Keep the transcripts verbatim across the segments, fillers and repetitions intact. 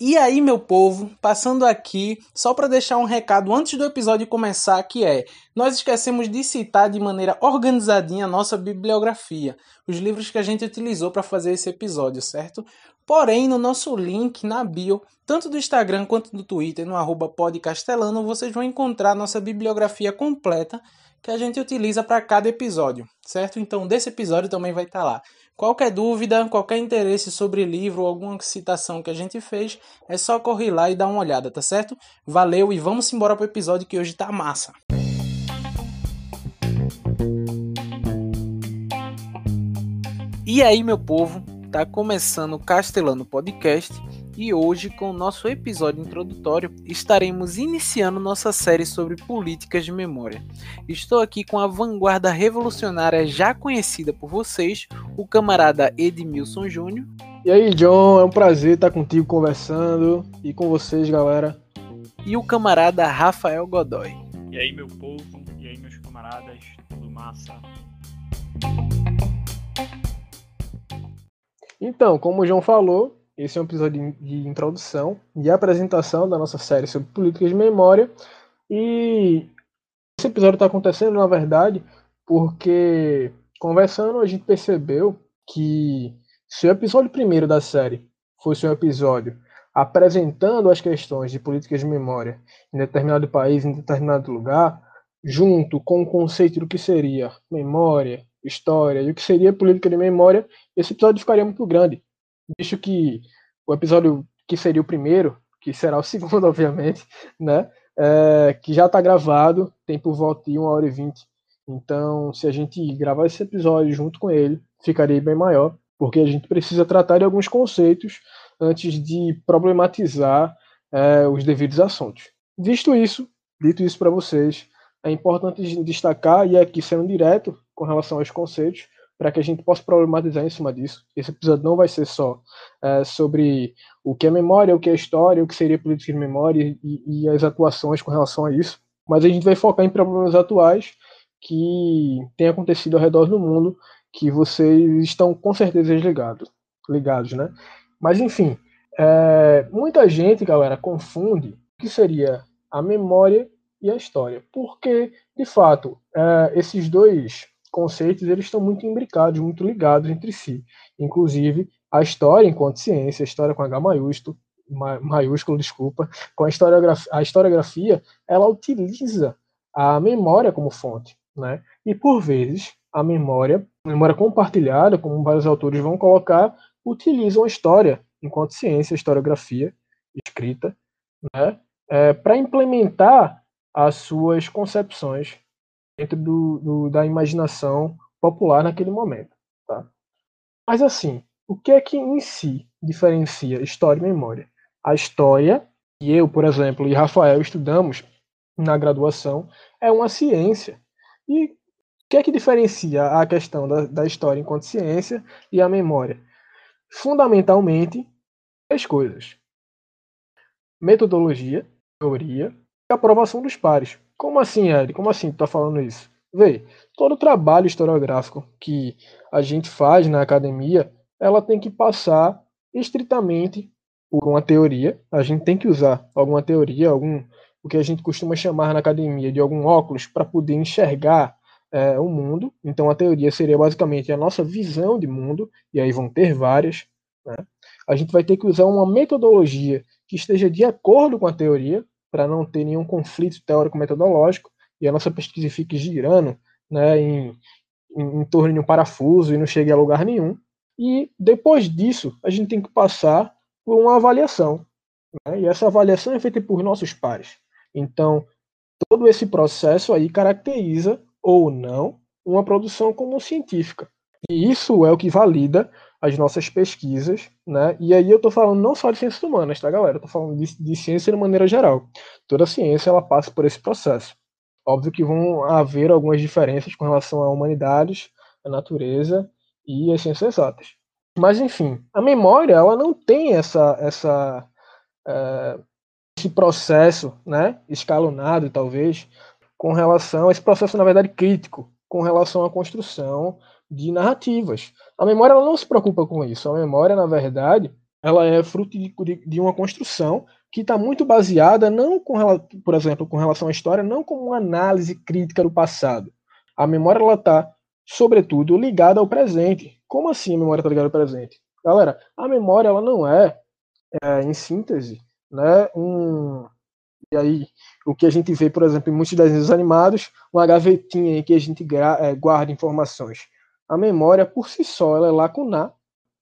E aí, meu povo, passando aqui, só para deixar um recado antes do episódio começar, que é, nós esquecemos de citar de maneira organizadinha a nossa bibliografia, os livros que a gente utilizou para fazer esse episódio, certo? Porém, no nosso link na bio, tanto do Instagram quanto do Twitter, no arroba podcastelano, vocês vão encontrar a nossa bibliografia completa que a gente utiliza para cada episódio, certo? Então, desse episódio também vai estar lá. Qualquer dúvida, qualquer interesse sobre livro ou alguma citação que a gente fez, é só correr lá e dar uma olhada, tá certo? Valeu e vamos embora pro episódio que hoje tá massa! E aí, meu povo, tá começando o Castelano Podcast e hoje, com o nosso episódio introdutório, estaremos iniciando nossa série sobre políticas de memória. Estou aqui com a vanguarda revolucionária já conhecida por vocês, o camarada Edmilson Júnior. E aí, John, é um prazer estar contigo conversando e com vocês, galera. E o camarada Rafael Godoy. E aí, meu povo, e aí, meus camaradas, tudo massa? Então, como o João falou, esse é um episódio de introdução e apresentação da nossa série sobre políticas de memória. E esse episódio está acontecendo, na verdade, porque, conversando, a gente percebeu que se o episódio primeiro da série fosse um episódio apresentando as questões de políticas de memória em determinado país, em determinado lugar, junto com o conceito do que seria memória, história e o que seria política de memória, esse episódio ficaria muito grande. Visto que o episódio que seria o primeiro, que será o segundo, obviamente, né, é, que já está gravado, tem por volta de uma hora e vinte. Então, se a gente gravar esse episódio junto com ele, ficaria bem maior, porque a gente precisa tratar de alguns conceitos antes de problematizar é, os devidos assuntos. Visto isso, dito isso para vocês, é importante destacar, e aqui sendo direto com relação aos conceitos, para que a gente possa problematizar em cima disso. Esse episódio não vai ser só é, sobre o que é memória, o que é história, o que seria política de memória e, e as atuações com relação a isso, mas a gente vai focar em problemas atuais que têm acontecido ao redor do mundo, que vocês estão com certeza ligados, ligados, né? Mas, enfim, é, muita gente, galera, confunde o que seria a memória e a história, porque, de fato, é, esses dois conceitos, eles estão muito imbricados, muito ligados entre si. Inclusive, a história enquanto ciência, a história com H maiúsculo, maiúsculo desculpa, com a historiografia, a historiografia, ela utiliza a memória como fonte, né? E, por vezes, a memória, a memória compartilhada, como vários autores vão colocar, utilizam a história enquanto ciência, a historiografia escrita, né? É, para implementar as suas concepções dentro do, do, da imaginação popular naquele momento, tá? Mas, assim, o que é que em si diferencia história e memória? A história, que eu, por exemplo, e Rafael estudamos na graduação, é uma ciência. E o que é que diferencia a questão da, da história enquanto ciência e a memória? Fundamentalmente, três coisas. Metodologia, teoria e aprovação dos pares. Como assim, Ed? Como assim tu tá falando isso? Vê, todo trabalho historiográfico que a gente faz na academia, ela tem que passar estritamente por uma teoria. A gente tem que usar alguma teoria, algum, o que a gente costuma chamar na academia de algum óculos para poder enxergar é, o mundo. Então, a teoria seria basicamente a nossa visão de mundo, e aí vão ter várias, né? A gente vai ter que usar uma metodologia que esteja de acordo com a teoria, para não ter nenhum conflito teórico-metodológico, e a nossa pesquisa fique girando, né, em, em, em torno de um parafuso e não chegue a lugar nenhum. E, depois disso, a gente tem que passar por uma avaliação, né, e essa avaliação é feita por nossos pares. Então, todo esse processo aí caracteriza, ou não, uma produção como científica. E isso é o que valida as nossas pesquisas, né? E aí eu estou falando não só de ciências humanas, tá, galera? Eu estou falando de, de ciência de maneira geral. Toda ciência, ela passa por esse processo. Óbvio que vão haver algumas diferenças com relação à humanidades, à natureza e às ciências exatas. Mas, enfim, a memória, ela não tem essa, essa, uh, esse processo, né, escalonado, talvez, com relação a esse processo, na verdade, crítico, com relação à construção de narrativas. A memória, ela não se preocupa com isso. A memória, na verdade, ela é fruto de, de, de uma construção que está muito baseada, não com, por exemplo, com relação à história, não com uma análise crítica do passado. A memória está, sobretudo, ligada ao presente. Como assim a memória está ligada ao presente? Galera, a memória ela não é, é, em síntese, né, um... E aí, o que a gente vê, por exemplo, em muitos desenhos animados, uma gavetinha em que a gente é, guarda informações. A memória, por si só, ela é lacunar.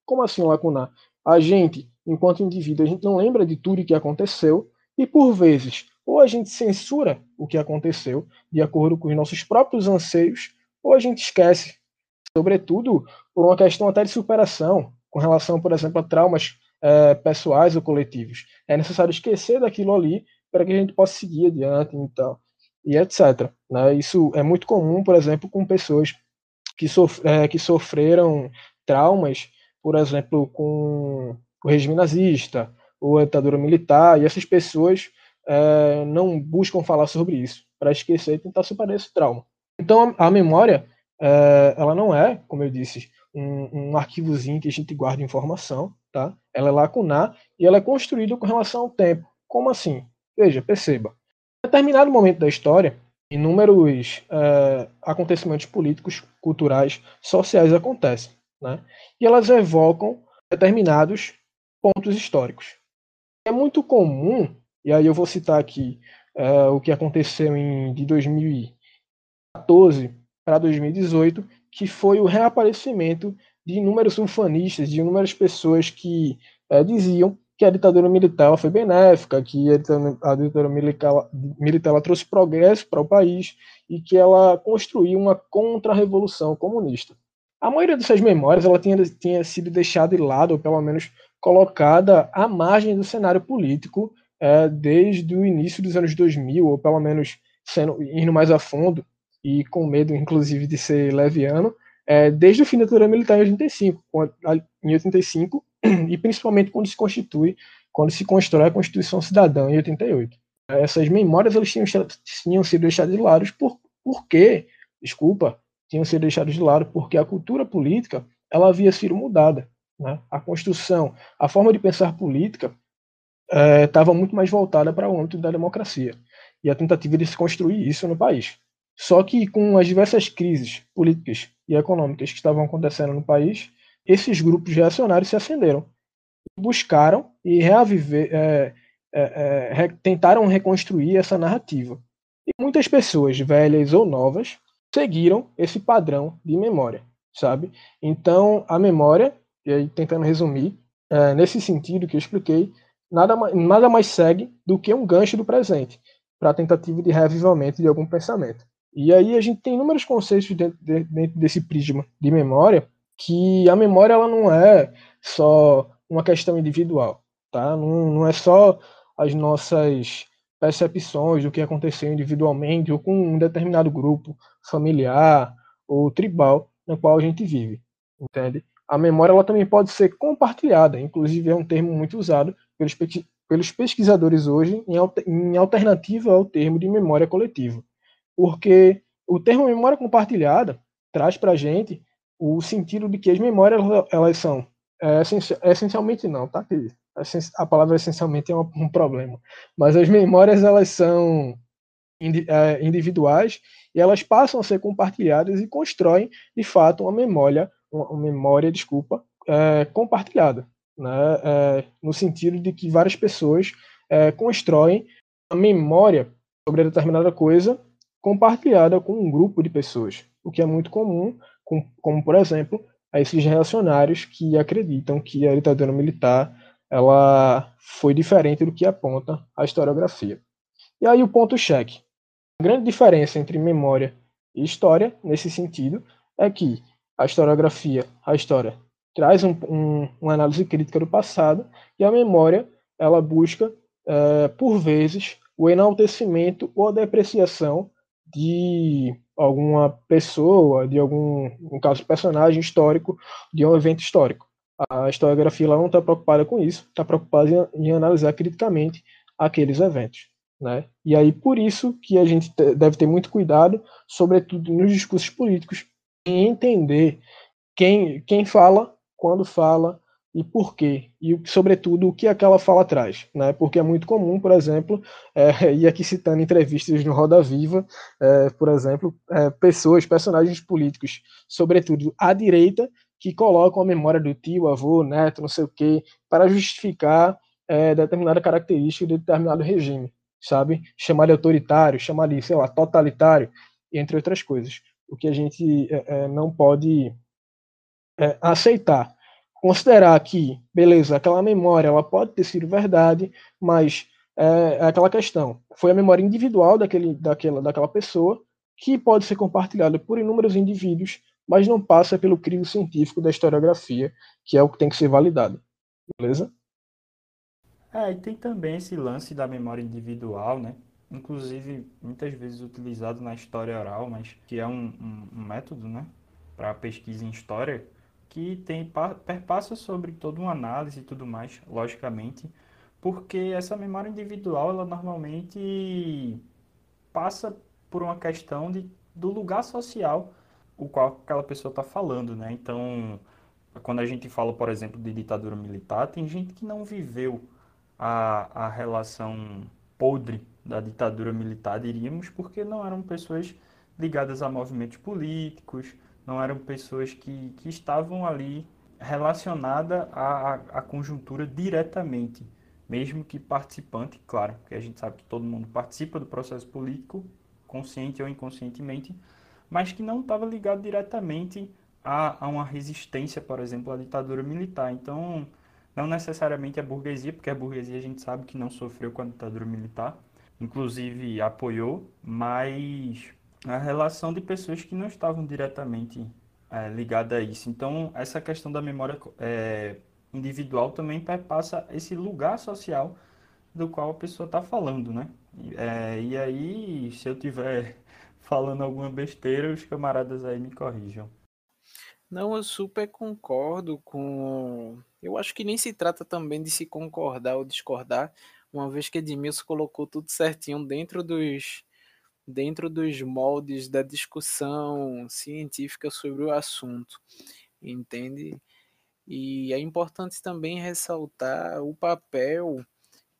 Como assim lacunar? A gente, enquanto indivíduo, a gente não lembra de tudo o que aconteceu e, por vezes, ou a gente censura o que aconteceu de acordo com os nossos próprios anseios, ou a gente esquece, sobretudo por uma questão até de superação, com relação, por exemplo, a traumas é, pessoais ou coletivos. É necessário esquecer daquilo ali para que a gente possa seguir adiante e tal, e etcétera. Né? Isso é muito comum, por exemplo, com pessoas que, sofre, é, que sofreram traumas, por exemplo, com o regime nazista, ou a ditadura militar, e essas pessoas é, não buscam falar sobre isso, para esquecer e tentar superar esse trauma. Então, a, a memória, é, ela não é, como eu disse, um, um arquivozinho que a gente guarda informação, tá? Ela é lacunar e ela é construída com relação ao tempo. Como assim? Veja, perceba, em determinado momento da história, inúmeros é, acontecimentos políticos, culturais, sociais acontecem, né? E elas evocam determinados pontos históricos. É muito comum, e aí eu vou citar aqui é, o que aconteceu em, de dois mil e quatorze para dois mil e dezoito, que foi o reaparecimento de inúmeros ufanistas, de inúmeras pessoas que é, diziam que a ditadura militar foi benéfica, que a ditadura, a ditadura militar, militar ela trouxe progresso para o país e que ela construiu uma contra-revolução comunista. A maioria dessas memórias ela tinha, tinha sido deixada de lado, ou pelo menos colocada à margem do cenário político é, desde o início dos anos dois mil, ou pelo menos sendo, indo mais a fundo, e com medo, inclusive, de ser leviano, é, desde o fim da ditadura militar em oitenta e cinco, quando, em oitenta e cinco, e principalmente quando se constitui, quando se constrói a Constituição Cidadã, em oitenta e oito. Essas memórias elas tinham, tinham sido deixadas de lado por, porque, desculpa, tinham sido deixadas de lado porque a cultura política ela havia sido mudada, né? A construção, a forma de pensar política estava é, muito mais voltada para o âmbito da democracia e a tentativa de se construir isso no país. Só que com as diversas crises políticas e econômicas que estavam acontecendo no país, esses grupos reacionários se acenderam, buscaram e reaviver, é, é, é, tentaram reconstruir essa narrativa. E muitas pessoas, velhas ou novas, seguiram esse padrão de memória, sabe? Então, a memória, e aí tentando resumir, é, nesse sentido que eu expliquei, nada, nada mais segue do que um gancho do presente para a tentativa de reavivamento de algum pensamento. E aí a gente tem inúmeros conceitos dentro, dentro desse prisma de memória, que a memória ela não é só uma questão individual, tá? Não, não é só as nossas percepções do que aconteceu individualmente ou com um determinado grupo familiar ou tribal no qual a gente vive, entende? A memória ela também pode ser compartilhada, inclusive é um termo muito usado pelos, pe- pelos pesquisadores hoje em, alter- em alternativa ao termo de memória coletiva, porque o termo memória compartilhada traz para a gente o sentido de que as memórias elas são é, essencialmente não, tá? A palavra essencialmente é um problema, mas as memórias elas são individuais e elas passam a ser compartilhadas e constroem de fato uma memória, uma memória, desculpa, é, compartilhada, né? É, no sentido de que várias pessoas é, constroem a memória sobre determinada coisa compartilhada com um grupo de pessoas, o que é muito comum. Como, por exemplo, a esses reacionários que acreditam que a ditadura militar ela foi diferente do que aponta a historiografia. E aí o ponto-cheque. A grande diferença entre memória e história, nesse sentido, é que a historiografia, a história, traz um, um, uma análise crítica do passado e a memória ela busca, é, por vezes, o enaltecimento ou a depreciação de alguma pessoa, de algum, no caso, personagem histórico, de um evento histórico. A historiografia ela não está preocupada com isso, está preocupada em, em analisar criticamente aqueles eventos, né? E aí, por isso, que a gente te, deve ter muito cuidado, sobretudo nos discursos políticos, em entender quem, quem fala, quando fala e por quê, e sobretudo o que aquela fala traz, né? Porque é muito comum, por exemplo, é, e aqui citando entrevistas no Roda Viva, é, por exemplo, é, pessoas, personagens políticos, sobretudo à direita, que colocam a memória do tio, avô, neto, não sei o quê, para justificar é, determinada característica de determinado regime, sabe? Chamar de autoritário, chamar de, sei lá, totalitário, entre outras coisas. O que a gente é, não pode é, aceitar. Considerar que, beleza, aquela memória ela pode ter sido verdade, mas é, é aquela questão. Foi a memória individual daquele, daquela, daquela pessoa que pode ser compartilhada por inúmeros indivíduos, mas não passa pelo crivo científico da historiografia, que é o que tem que ser validado. Beleza? É, e tem também esse lance da memória individual, né? Inclusive, muitas vezes utilizado na história oral, mas que é um, um, um método, né, para pesquisa em história, que tem, perpassa sobre toda uma análise e tudo mais, logicamente, porque essa memória individual, ela normalmente passa por uma questão de, do lugar social o qual aquela pessoa está falando, né? Então, quando a gente fala, por exemplo, de ditadura militar, tem gente que não viveu a, a relação podre da ditadura militar, diríamos, porque não eram pessoas ligadas a movimentos políticos, não eram pessoas que, que estavam ali relacionadas à, à conjuntura diretamente, mesmo que participante, claro, porque a gente sabe que todo mundo participa do processo político, consciente ou inconscientemente, mas que não estava ligado diretamente a, a uma resistência, por exemplo, à ditadura militar. Então, não necessariamente a burguesia, porque a burguesia a gente sabe que não sofreu com a ditadura militar, inclusive apoiou, mas a relação de pessoas que não estavam diretamente é, ligadas a isso. Então, essa questão da memória é, individual também perpassa esse lugar social do qual a pessoa está falando, né? É, e aí, se eu tiver falando alguma besteira, os camaradas aí me corrijam. Não, eu super concordo com... Eu acho que nem se trata também de se concordar ou discordar, uma vez que Edmilson colocou tudo certinho dentro dos, dentro dos moldes da discussão científica sobre o assunto, entende? E é importante também ressaltar o papel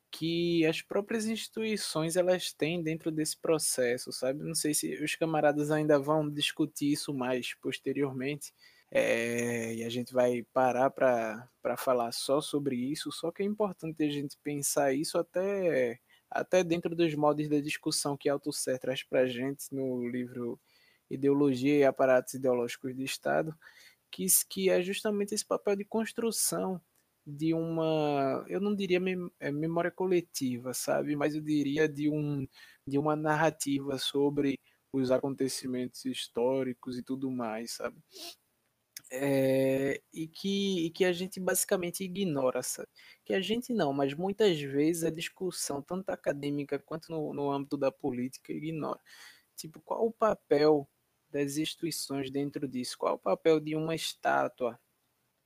que as próprias instituições elas têm dentro desse processo, sabe? Não sei se os camaradas ainda vão discutir isso mais posteriormente, é, e a gente vai parar para falar só sobre isso, só que é importante a gente pensar isso até, até dentro dos moldes da discussão que Althusser traz para a gente no livro Ideologia e Aparelhos Ideológicos de Estado, que, que é justamente esse papel de construção de uma, eu não diria mem- memória coletiva, sabe? Mas eu diria de, um, de uma narrativa sobre os acontecimentos históricos e tudo mais, sabe? É, e, que, e que a gente basicamente ignora, sabe? Que a gente não, mas muitas vezes a discussão, tanto acadêmica quanto no, no âmbito da política, ignora. Tipo, qual o papel das instituições dentro disso? Qual o papel de uma estátua?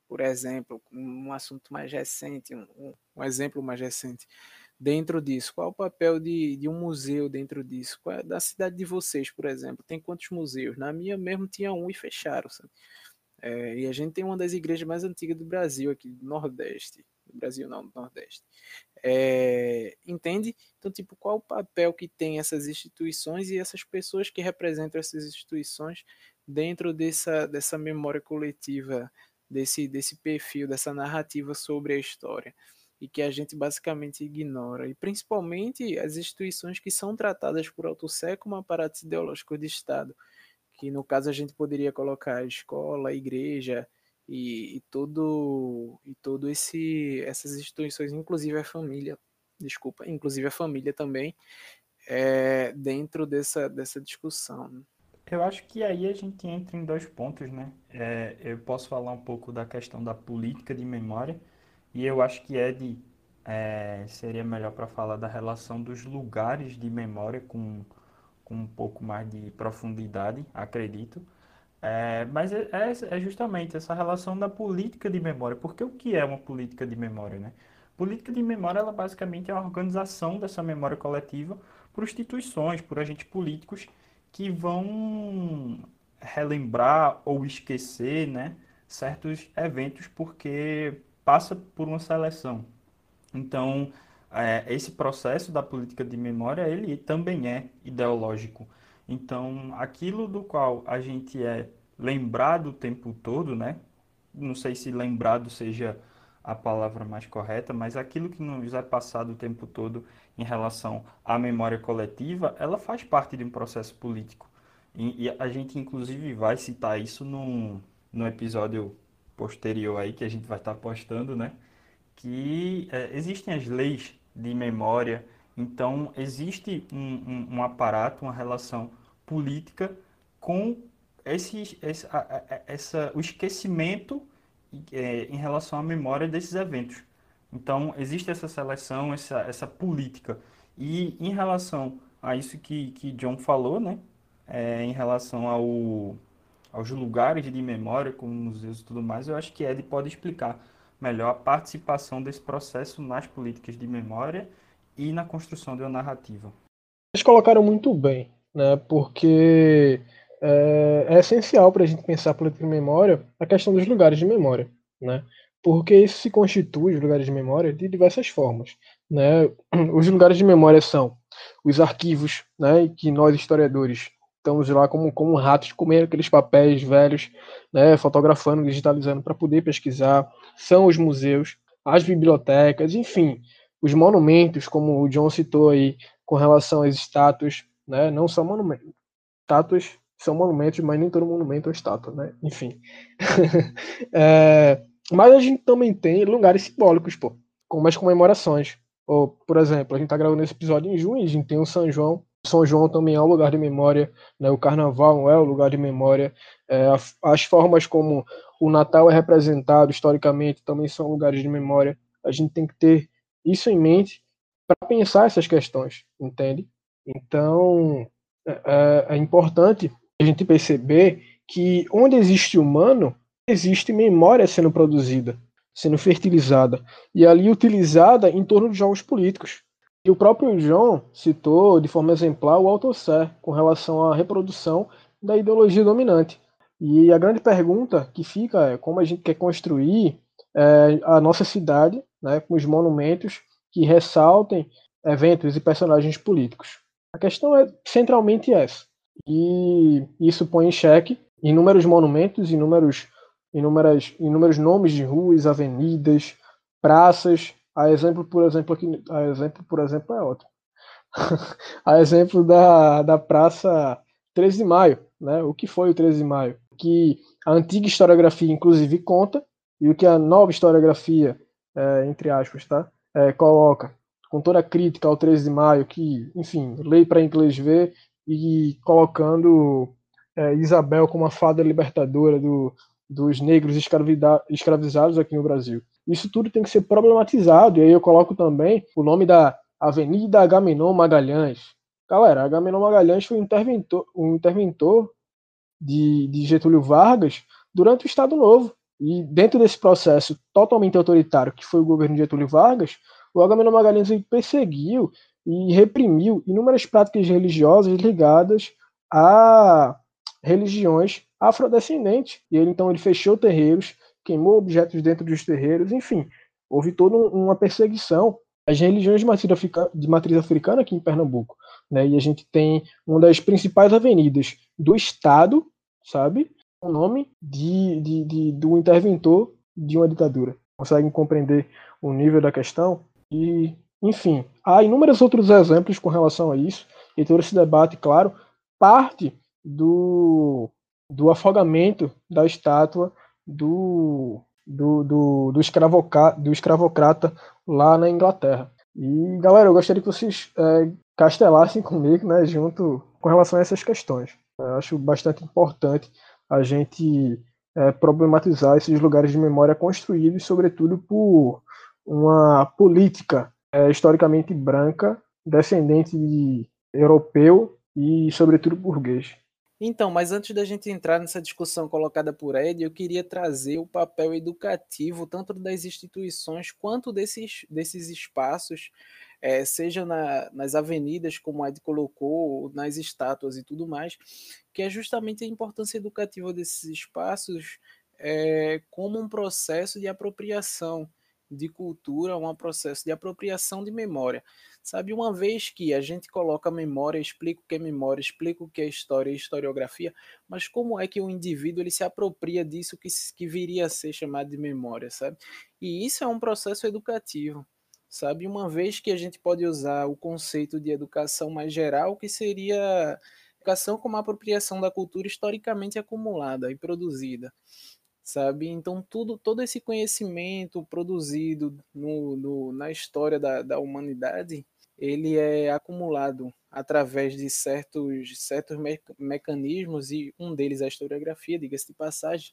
Por exemplo, um assunto mais recente, um, um exemplo mais recente dentro disso. Qual o papel de, de um museu dentro disso? Qual é, da cidade de vocês, por exemplo, tem quantos museus? Na minha mesmo tinha um e fecharam, sabe? É, e a gente tem uma das igrejas mais antigas do Brasil, aqui do Nordeste. Do Brasil não, do Nordeste. É, entende? Então, tipo, qual o papel que tem essas instituições e essas pessoas que representam essas instituições dentro dessa, dessa memória coletiva, Desse, desse perfil, dessa narrativa sobre a história, e que a gente basicamente ignora, e principalmente as instituições que são tratadas por Althusser como aparatos ideológicos de Estado, que no caso a gente poderia colocar a escola, a igreja, e, e todo, e todo esse, essas instituições, inclusive a família, desculpa, inclusive a família também, é, dentro dessa, dessa discussão, né? Eu acho que aí a gente entra em dois pontos, né? É, eu posso falar um pouco da questão da política de memória, e eu acho que é de, é, seria melhor para falar da relação dos lugares de memória com, com um pouco mais de profundidade, acredito. É, mas é, é justamente essa relação da política de memória, porque o que é uma política de memória, né? Política de memória, ela basicamente é a organização dessa memória coletiva por instituições, por agentes políticos, que vão relembrar ou esquecer, né, certos eventos, porque passa por uma seleção. Então, é, esse processo da política de memória, ele também é ideológico. Então, aquilo do qual a gente é lembrado o tempo todo, né? Não sei se lembrado seja a palavra mais correta, mas aquilo que nos é passado o tempo todo em relação à memória coletiva, ela faz parte de um processo político. E, e a gente, inclusive, vai citar isso num, num episódio posterior aí, que a gente vai estar postando, né? Que é, existem as leis de memória, então existe um, um, um aparato, uma relação política com esse, esse, a, a, essa, o esquecimento é, em relação à memória desses eventos. Então, existe essa seleção, essa, essa política. E em relação a isso que, que John falou, né? É, em relação ao, aos lugares de memória, como museus e tudo mais, eu acho que Ed pode explicar melhor a participação desse processo nas políticas de memória e na construção de uma narrativa. Eles colocaram muito bem, né? Porque é, é essencial para a gente pensar a política de memória a questão dos lugares de memória, né? Porque isso se constitui, os lugares de memória, de diversas formas, né? Os lugares de memória são os arquivos, né? Que nós, historiadores, estamos lá como, como ratos comendo aqueles papéis velhos, né, fotografando, digitalizando para poder pesquisar. São os museus, as bibliotecas, enfim, os monumentos, como o John citou aí, com relação às estátuas, né, não são monumentos. Estátuas são monumentos, mas nem todo monumento é estátua, né, enfim. é, mas a gente também tem lugares simbólicos, pô, como as comemorações. Ou, por exemplo, a gente está gravando esse episódio em junho, a gente tem o São João. São João também é um lugar de memória, né? O Carnaval é um lugar de memória, é, as formas como o Natal é representado historicamente também são lugares de memória. A gente tem que ter isso em mente para pensar essas questões, entende? Então, é, é importante a gente perceber que onde existe humano, existe memória sendo produzida, sendo fertilizada, e ali utilizada em torno de jogos políticos. E o próprio John citou de forma exemplar o Althusser com relação à reprodução da ideologia dominante. E a grande pergunta que fica é como a gente quer construir é, a nossa cidade, né, com os monumentos que ressaltem eventos e personagens políticos. A questão é centralmente essa. E isso põe em xeque inúmeros monumentos, inúmeros, inúmeras, inúmeros nomes de ruas, avenidas, praças. A exemplo, por exemplo, aqui, a exemplo, por exemplo, é outro. A exemplo da, da Praça treze de Maio, né? O que foi o treze de Maio? Que a antiga historiografia, inclusive, conta, e o que a nova historiografia, é, entre aspas, tá? É, coloca, com toda a crítica ao treze de Maio, que, enfim, lei para inglês ver, e colocando é, Isabel como a fada libertadora do, dos negros escravida, escravizados aqui no Brasil. Isso tudo tem que ser problematizado. E aí eu coloco também o nome da Avenida Agamenon Magalhães. Galera, Agamenon Magalhães foi um interventor, um interventor de, de Getúlio Vargas durante o Estado Novo. E dentro desse processo totalmente autoritário que foi o governo de Getúlio Vargas, o Agamenon Magalhães perseguiu e reprimiu inúmeras práticas religiosas ligadas a religiões afrodescendentes. E ele, então, ele fechou terreiros, queimou objetos dentro dos terreiros, enfim, houve toda uma perseguição às religiões de matriz, africa, de matriz africana aqui em Pernambuco, né? E a gente tem uma das principais avenidas do Estado, sabe? O nome de, de, de, do interventor de uma ditadura. Conseguem compreender o nível da questão? E, enfim, há inúmeros outros exemplos com relação a isso, e todo esse debate, claro, parte do, do afogamento da estátua Do, do, do, do, escravoca, do escravocrata lá na Inglaterra. E, galera, eu gostaria que vocês é, castelassem comigo, né, junto com relação a essas questões. Eu acho bastante importante a gente é, problematizar esses lugares de memória construídos, sobretudo por uma política é, historicamente branca, descendente de europeu e, sobretudo, burguês. Então, mas antes da gente entrar nessa discussão colocada por Ed, eu queria trazer o papel educativo, tanto das instituições quanto desses, desses espaços, é, seja na, nas avenidas, como Ed colocou, nas estátuas e tudo mais, que é justamente a importância educativa desses espaços, é, como um processo de apropriação de cultura, um processo de apropriação de memória. Sabe, uma vez que a gente coloca a memória, explica o que é memória, explica o que é história e historiografia, mas como é que o indivíduo ele se apropria disso que, que viria a ser chamado de memória, sabe? E isso é um processo educativo, sabe? Uma vez que a gente pode usar o conceito de educação mais geral, que seria educação como apropriação da cultura historicamente acumulada e produzida. Sabe? Então, tudo, todo esse conhecimento produzido no, no, na história da, da humanidade, ele é acumulado através de certos, certos me- mecanismos, e um deles é a historiografia, diga-se de passagem,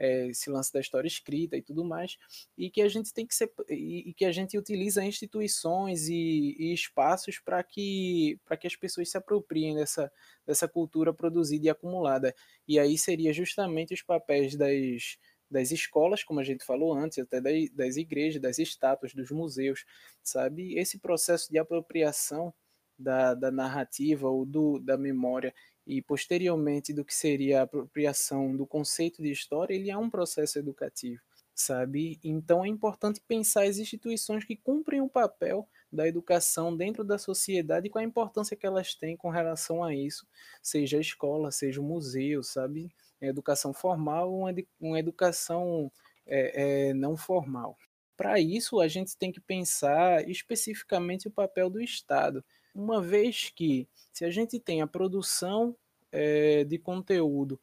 é, esse lance da história escrita e tudo mais, e que a gente tem que ser, e, e que a gente utiliza instituições e, e espaços para que, para que as pessoas se apropriem dessa, dessa cultura produzida e acumulada. E aí seria justamente os papéis das, das escolas, como a gente falou antes, até das, das igrejas, das estátuas, dos museus, sabe? Esse processo de apropriação da, da narrativa ou do, da memória e posteriormente do que seria a apropriação do conceito de história, ele é um processo educativo, sabe? Então é importante pensar as instituições que cumprem o papel da educação dentro da sociedade e qual a importância que elas têm com relação a isso, seja a escola, seja o museu, sabe? A educação formal ou uma educação é, é, não formal. Para isso, a gente tem que pensar especificamente o papel do Estado, uma vez que, se a gente tem a produção é, de conteúdo,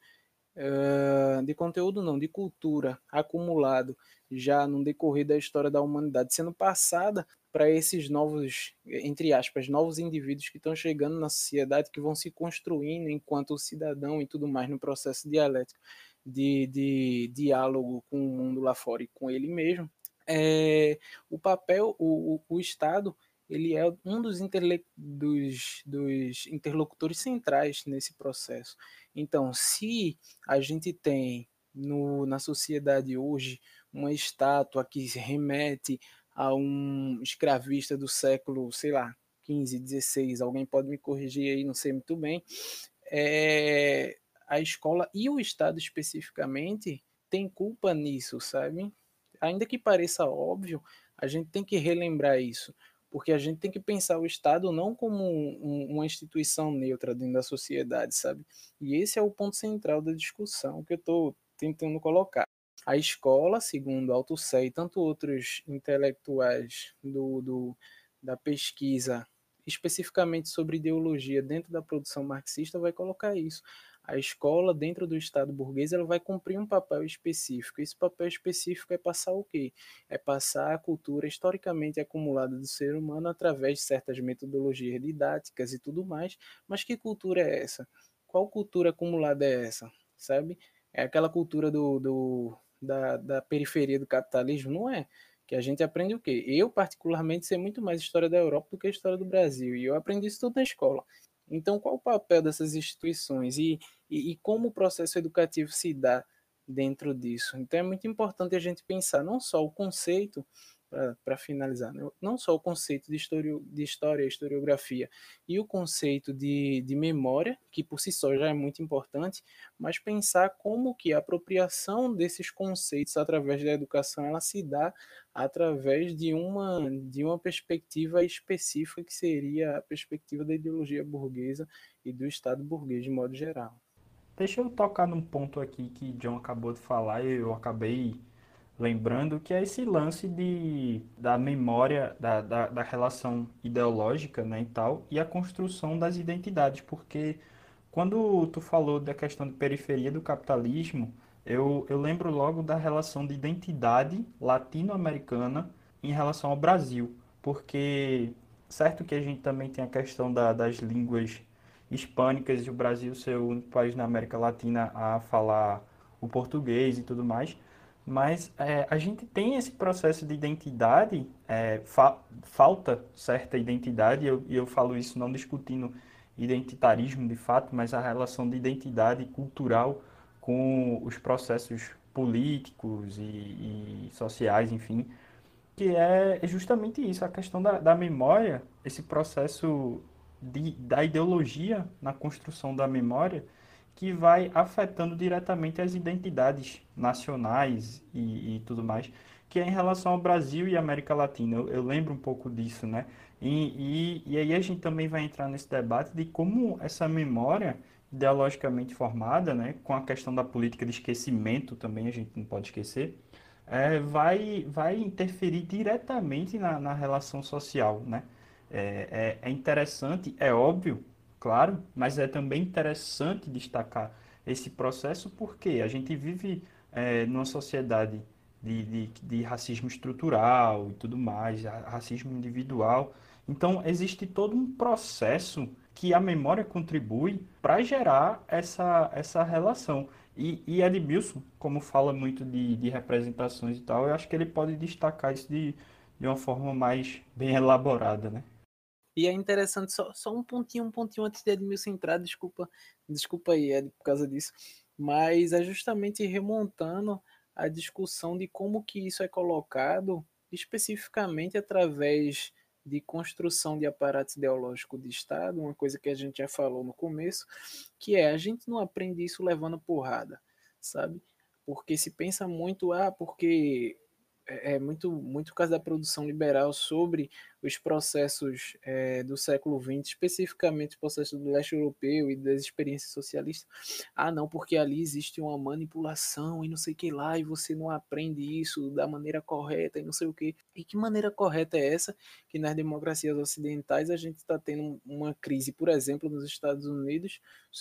é, de conteúdo não, de cultura acumulado já no decorrer da história da humanidade, sendo passada para esses novos, entre aspas, novos indivíduos que estão chegando na sociedade, que vão se construindo enquanto cidadão e tudo mais no processo dialético de, de diálogo com o mundo lá fora e com ele mesmo, é, o papel, o, o, o Estado... ele é um dos, interle... dos, dos interlocutores centrais nesse processo. Então, se a gente tem no, na sociedade hoje uma estátua que remete a um escravista do século, sei lá, quinze, dezesseis, alguém pode me corrigir aí, não sei muito bem, é... a escola e o Estado especificamente tem culpa nisso, sabe? Ainda que pareça óbvio, a gente tem que relembrar isso, porque a gente tem que pensar o Estado não como um, um, uma instituição neutra dentro da sociedade, sabe? E esse é o ponto central da discussão que eu estou tentando colocar. A escola, segundo Althusser e tanto outros intelectuais do, do, da pesquisa, especificamente sobre ideologia dentro da produção marxista, vai colocar isso. A escola, dentro do Estado burguês, ela vai cumprir um papel específico. Esse papel específico é passar o quê? É passar a cultura historicamente acumulada do ser humano através de certas metodologias didáticas e tudo mais. Mas que cultura é essa? Qual cultura acumulada é essa? Sabe? É aquela cultura do, do, da, da periferia do capitalismo? Não é. Que a gente aprende o quê? Eu, particularmente, sei muito mais história da Europa do que a história do Brasil. E eu aprendi isso tudo na escola. Então, qual o papel dessas instituições e, e, e como o processo educativo se dá dentro disso? Então, é muito importante a gente pensar não só o conceito, para finalizar, né? Não só o conceito de história, de história, historiografia e o conceito de, de memória, que por si só já é muito importante, mas pensar como que a apropriação desses conceitos através da educação ela se dá através de uma, de uma perspectiva específica que seria a perspectiva da ideologia burguesa e do Estado burguês de modo geral. Deixa eu tocar num ponto aqui que John acabou de falar e eu acabei... lembrando que é esse lance de, da memória, da, da, da relação ideológica, né, e tal, e a construção das identidades, porque quando tu falou da questão de periferia do capitalismo, eu, eu lembro logo da relação de identidade latino-americana em relação ao Brasil, porque certo que a gente também tem a questão da, das línguas hispânicas e o Brasil ser o único país na América Latina a falar o português e tudo mais, mas é, a gente tem esse processo de identidade, é, fa- falta certa identidade, e eu, eu falo isso não discutindo identitarismo de fato, mas a relação de identidade cultural com os processos políticos e, e sociais, enfim, que é justamente isso, a questão da, da memória, esse processo de, da ideologia na construção da memória, que vai afetando diretamente as identidades nacionais e, e tudo mais, que é em relação ao Brasil e América Latina. Eu, eu lembro um pouco disso, né? E, e, e aí a gente também vai entrar nesse debate de como essa memória ideologicamente formada, né, com a questão da política de esquecimento também, a gente não pode esquecer, é, vai, vai interferir diretamente na, na relação social, né? É, é, é interessante, é óbvio, claro, mas é também interessante destacar esse processo porque a gente vive é, numa sociedade de, de, de racismo estrutural e tudo mais, racismo individual. Então, existe todo um processo que a memória contribui para gerar essa, essa relação. E, e Edmilson, como fala muito de, de representações e tal, eu acho que ele pode destacar isso de, de uma forma mais bem elaborada, né? E é interessante, só, só um pontinho, um pontinho antes de Edmilson entrar, desculpa, desculpa aí, Ed, por causa disso, mas é justamente remontando a discussão de como que isso é colocado especificamente através de construção de aparato ideológico de Estado, uma coisa que a gente já falou no começo, que é a gente não aprende isso levando porrada, sabe? Porque se pensa muito, ah, porque... é muito, muito caso da produção liberal sobre os processos é, do século vinte, especificamente os processos do leste europeu e das experiências socialistas. Ah, não, porque ali existe uma manipulação e não sei o que lá, e você não aprende isso da maneira correta e não sei o que. E que maneira correta é essa? Que nas democracias ocidentais a gente está tendo uma crise, por exemplo, nos Estados Unidos,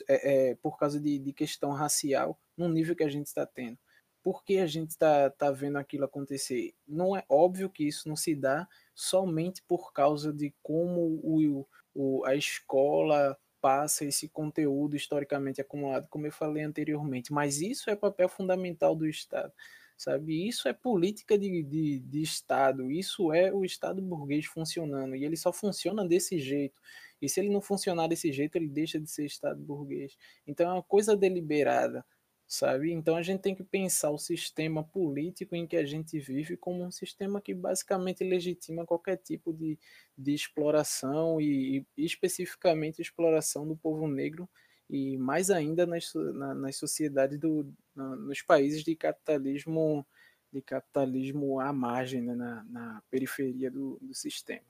é, é, por causa de, de questão racial, num nível que a gente está tendo. Por que a gente está tá vendo aquilo acontecer? Não é óbvio que isso não se dá somente por causa de como o, o, a escola passa esse conteúdo historicamente acumulado, como eu falei anteriormente, mas isso é papel fundamental do Estado, sabe? Isso é política de, de, de Estado, isso é o Estado burguês funcionando, e ele só funciona desse jeito. E se ele não funcionar desse jeito, ele deixa de ser Estado burguês. Então é uma coisa deliberada, sabe? Então a gente tem que pensar o sistema político em que a gente vive como um sistema que basicamente legitima qualquer tipo de, de exploração e, e especificamente exploração do povo negro e mais ainda nas, na, nas sociedades, do, na, nos países de capitalismo, de capitalismo à margem, né, na, na periferia do, do sistema.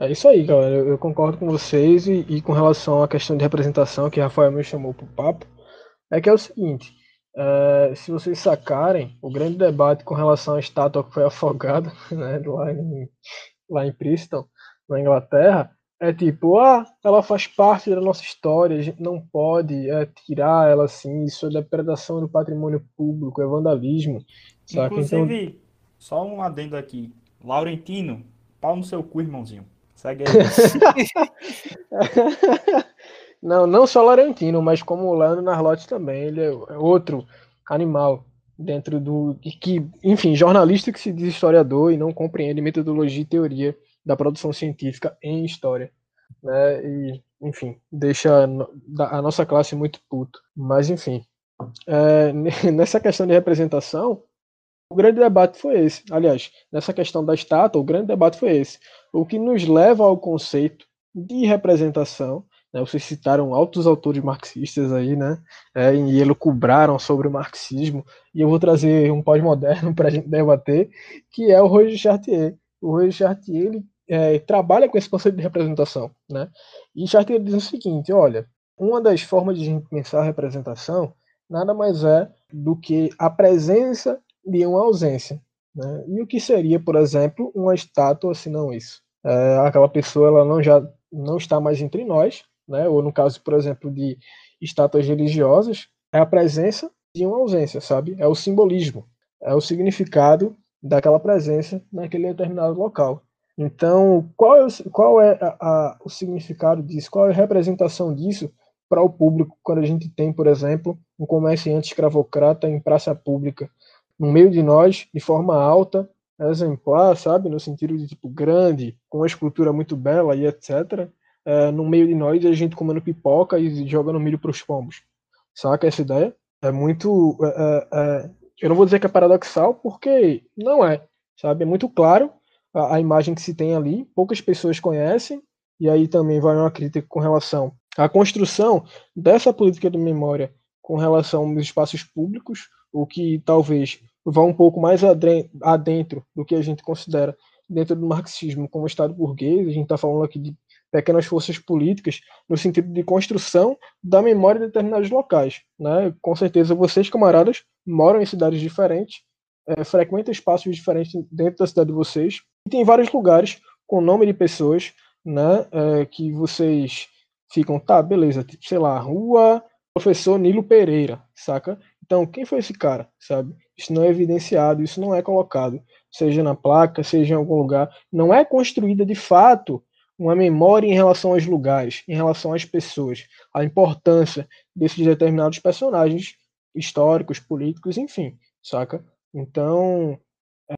É isso aí, galera. Eu concordo com vocês e, e com relação à questão de representação que Rafael me chamou para o papo, é que é o seguinte, uh, se vocês sacarem, o grande debate com relação à estátua que foi afogada, né, lá, em, lá em Princeton, na Inglaterra, é tipo, ah, ela faz parte da nossa história, a gente não pode é, tirar ela assim, isso é depredação do patrimônio público, é vandalismo. Saca? Inclusive, então... só um adendo aqui, Laurentino, pau no seu cu, irmãozinho. Segue aí. Não, não só Laurentino, mas como o Leandro Narlotti também, ele é outro animal dentro do... que, enfim, jornalista que se diz historiador e não compreende metodologia e teoria da produção científica em história, né? E, enfim, deixa a nossa classe muito puto. Mas, enfim, é, nessa questão de representação, o grande debate foi esse. Aliás, nessa questão da estátua, o grande debate foi esse. O que nos leva ao conceito de representação. Vocês citaram altos autores marxistas aí, né? É, e elucubraram sobre o marxismo. E eu vou trazer um pós-moderno para a gente debater, que é o Roger Chartier. O Roger Chartier ele, é, trabalha com esse conceito de representação, né? E Chartier diz o seguinte: olha, uma das formas de a gente pensar a representação nada mais é do que a presença de uma ausência, né? E o que seria, por exemplo, uma estátua se não isso? É, aquela pessoa ela não, já, não está mais entre nós. Né? Ou no caso, por exemplo, de estátuas religiosas, é a presença de uma ausência, sabe? É o simbolismo, é o significado daquela presença naquele determinado local. Então, qual é, o, qual é a, a, o significado disso? Qual é a representação disso para o público quando a gente tem, por exemplo, um comerciante escravocrata em praça pública, no meio de nós, de forma alta, exemplar, sabe? No sentido de tipo grande, com uma escultura muito bela e etcétera, É, no meio de nós, a gente comendo pipoca e jogando milho para os pombos. Saca essa ideia? É muito... É, é, eu não vou dizer que é paradoxal, porque não é, sabe? É muito claro a, a imagem que se tem ali, poucas pessoas conhecem, e aí também vai uma crítica com relação à construção dessa política de memória com relação aos espaços públicos, o que talvez vá um pouco mais adentro do que a gente considera dentro do marxismo como Estado burguês. A gente está falando aqui de pequenas forças políticas no sentido de construção da memória de determinados locais, né? Com certeza vocês, camaradas, moram em cidades diferentes, é, frequentam espaços diferentes dentro da cidade de vocês, e tem vários lugares com nome de pessoas, né, é, que vocês ficam, tá, beleza, tipo, sei lá, rua Professor Nilo Pereira, saca? Então, quem foi esse cara, sabe? Isso não é evidenciado, isso não é colocado, seja na placa, seja em algum lugar. Não é construída, de fato, uma memória em relação aos lugares, em relação às pessoas, a importância desses determinados personagens históricos, políticos, enfim, saca? Então,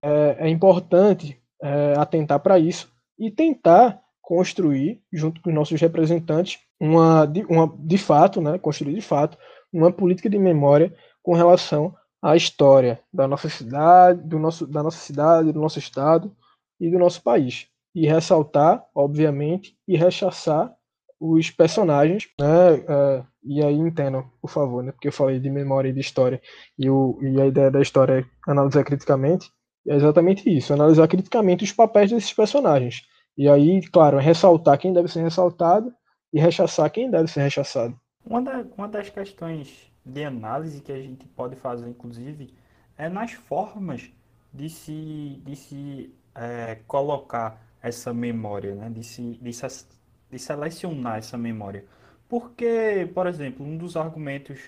é, é importante é, atentar para isso e tentar construir, junto com os nossos representantes, uma, uma, de fato, né, construir de fato, uma política de memória com relação à história da nossa cidade, do nosso, da nossa cidade, do nosso estado e do nosso país. E ressaltar, obviamente, e rechaçar os personagens, né? É, e aí entendam, por favor, né? Porque eu falei de memória e de história, e, o, e a ideia da história é analisar criticamente, é exatamente isso, analisar criticamente os papéis desses personagens. E aí, claro, é ressaltar quem deve ser ressaltado e rechaçar quem deve ser rechaçado. Uma, da, uma das questões de análise que a gente pode fazer, inclusive, é nas formas de se, de se é, colocar essa memória, né? de, se, de, se, de selecionar essa memória. Porque, por exemplo, um dos argumentos